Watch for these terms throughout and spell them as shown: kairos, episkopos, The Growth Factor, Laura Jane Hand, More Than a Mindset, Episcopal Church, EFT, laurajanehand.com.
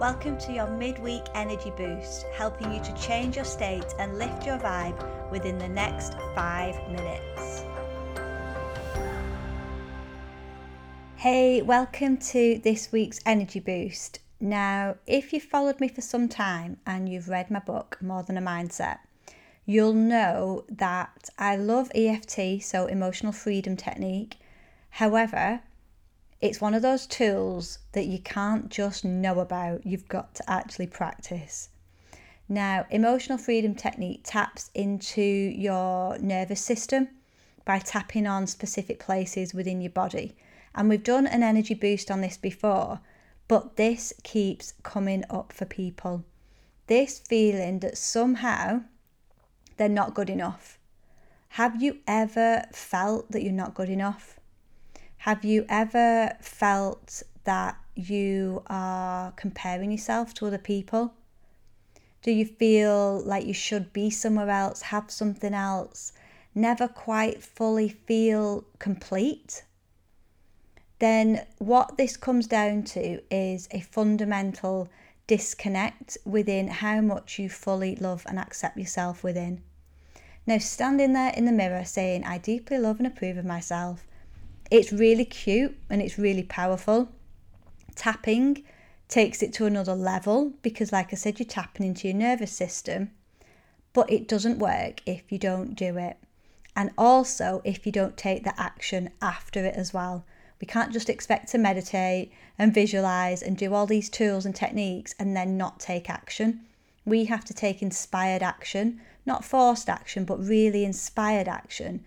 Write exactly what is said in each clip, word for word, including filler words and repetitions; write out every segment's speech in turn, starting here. Welcome to your midweek energy boost, helping you to change your state and lift your vibe within the next five minutes. Hey, welcome to this week's energy boost. Now, if you've followed me for some time and you've read my book, More Than a Mindset, you'll know that I love E F T, so emotional freedom technique. However, it's one of those tools that you can't just know about, you've got to actually practice. Now, emotional freedom technique taps into your nervous system by tapping on specific places within your body. And we've done an energy boost on this before, but this keeps coming up for people. This feeling that somehow they're not good enough. Have you ever felt that you're not good enough? Have you ever felt that you are comparing yourself to other people? Do you feel like you should be somewhere else, have something else, never quite fully feel complete? Then what this comes down to is a fundamental disconnect within how much you fully love and accept yourself within. Now, standing there in the mirror saying, I deeply love and approve of myself, it's really cute and it's really powerful. Tapping takes it to another level because, like I said, you're tapping into your nervous system, but it doesn't work if you don't do it. And also if you don't take the action after it as well. We can't just expect to meditate and visualize and do all these tools and techniques and then not take action. We have to take inspired action, not forced action, but really inspired action.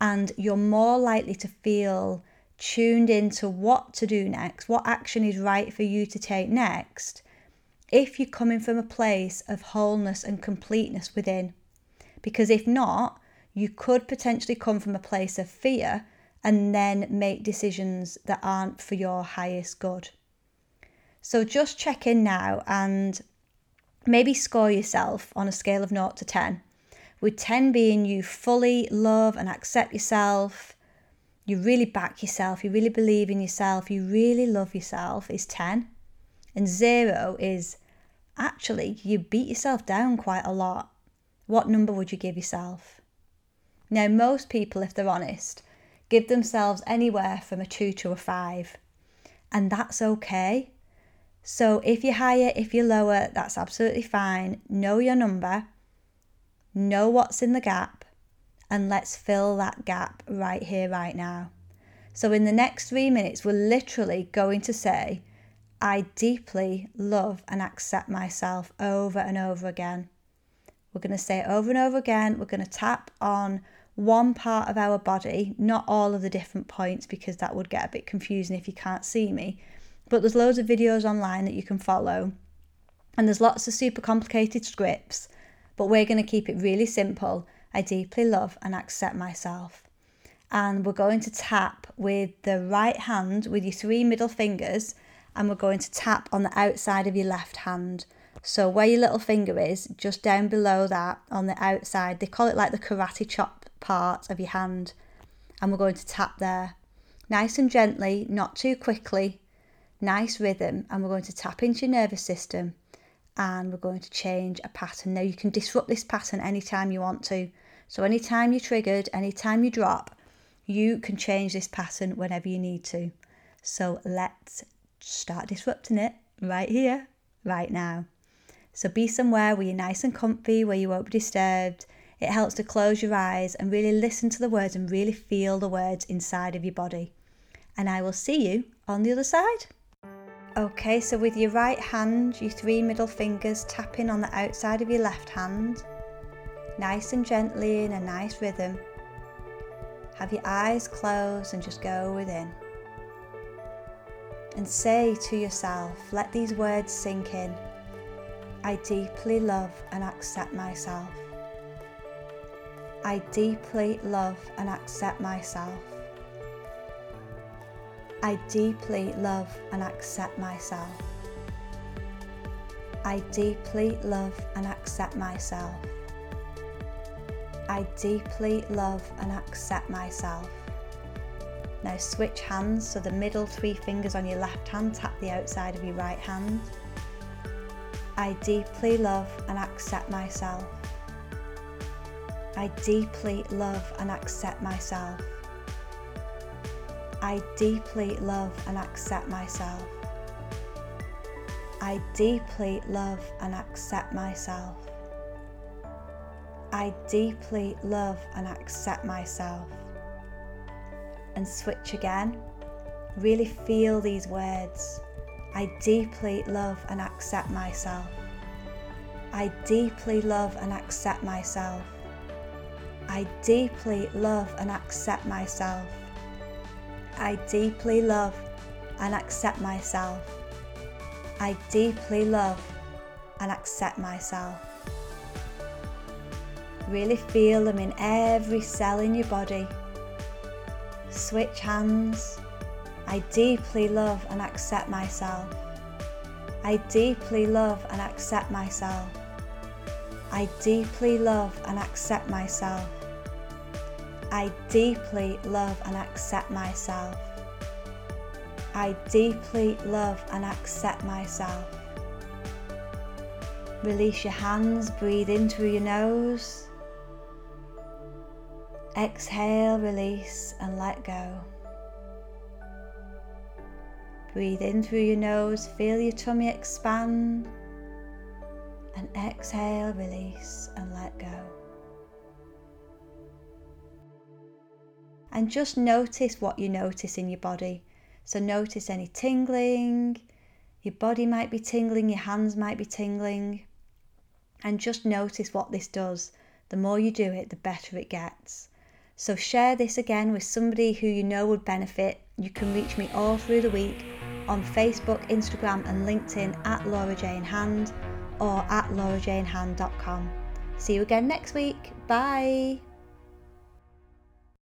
And you're more likely to feel tuned into what to do next, what action is right for you to take next, if you're coming from a place of wholeness and completeness within. Because if not, you could potentially come from a place of fear and then make decisions that aren't for your highest good. So just check in now and maybe score yourself on a scale of zero to ten. With ten being you fully love and accept yourself, you really back yourself, you really believe in yourself, you really love yourself is ten. And zero is actually you beat yourself down quite a lot. What number would you give yourself? Now, most people, if they're honest, give themselves anywhere from a two to a five. And that's okay. So if you're higher, if you're lower, that's absolutely fine. Know your number. Know what's in the gap, and let's fill that gap right here, right now. So in the next three minutes, we're literally going to say, I deeply love and accept myself over and over again. We're going to say it over and over again. We're going to tap on one part of our body, not all of the different points, because that would get a bit confusing if you can't see me. But there's loads of videos online that you can follow. And there's lots of super complicated scripts. But we're going to keep it really simple. I deeply love and accept myself. And we're going to tap with the right hand with your three middle fingers, and we're going to tap on the outside of your left hand. So where your little finger is, just down below that on the outside, they call it like the karate chop part of your hand. And we're going to tap there. Nice and gently, not too quickly. Nice rhythm. And we're going to tap into your nervous system. And we're going to change a pattern. Now, you can disrupt this pattern anytime you want to. So anytime you're triggered, anytime you drop, you can change this pattern whenever you need to. So let's start disrupting it right here, right now. So be somewhere where you're nice and comfy, where you won't be disturbed. It helps to close your eyes and really listen to the words and really feel the words inside of your body. And I will see you on the other side. Okay, so with your right hand, your three middle fingers tapping on the outside of your left hand, nice and gently in a nice rhythm. Have your eyes closed and just go within. And say to yourself, let these words sink in. I deeply love and accept myself. I deeply love and accept myself. I deeply love and accept myself. I deeply love and accept myself. I deeply love and accept myself. Now switch hands, so the middle three fingers on your left hand tap the outside of your right hand. I deeply love and accept myself. I deeply love and accept myself. I deeply love and accept myself. I deeply love and accept myself. I deeply love and accept myself. And switch again. Really feel these words. I deeply love and accept myself. I deeply love and accept myself. I deeply love and accept myself. I deeply love and accept myself. I deeply love and accept myself. Really feel them in every cell in your body. Switch hands. I deeply love and accept myself. I deeply love and accept myself. I deeply love and accept myself. I deeply love and accept myself. I deeply love and accept myself. Release your hands, breathe in through your nose. Exhale, release and let go. Breathe in through your nose, feel your tummy expand. And exhale, release and let go. And just notice what you notice in your body. So notice any tingling. Your body might be tingling, your hands might be tingling. And just notice what this does. The more you do it, the better it gets. So share this again with somebody who you know would benefit. You can reach me all through the week on Facebook, Instagram and LinkedIn at Laura Jane Hand or at laura jane hand dot com. See you again next week. Bye.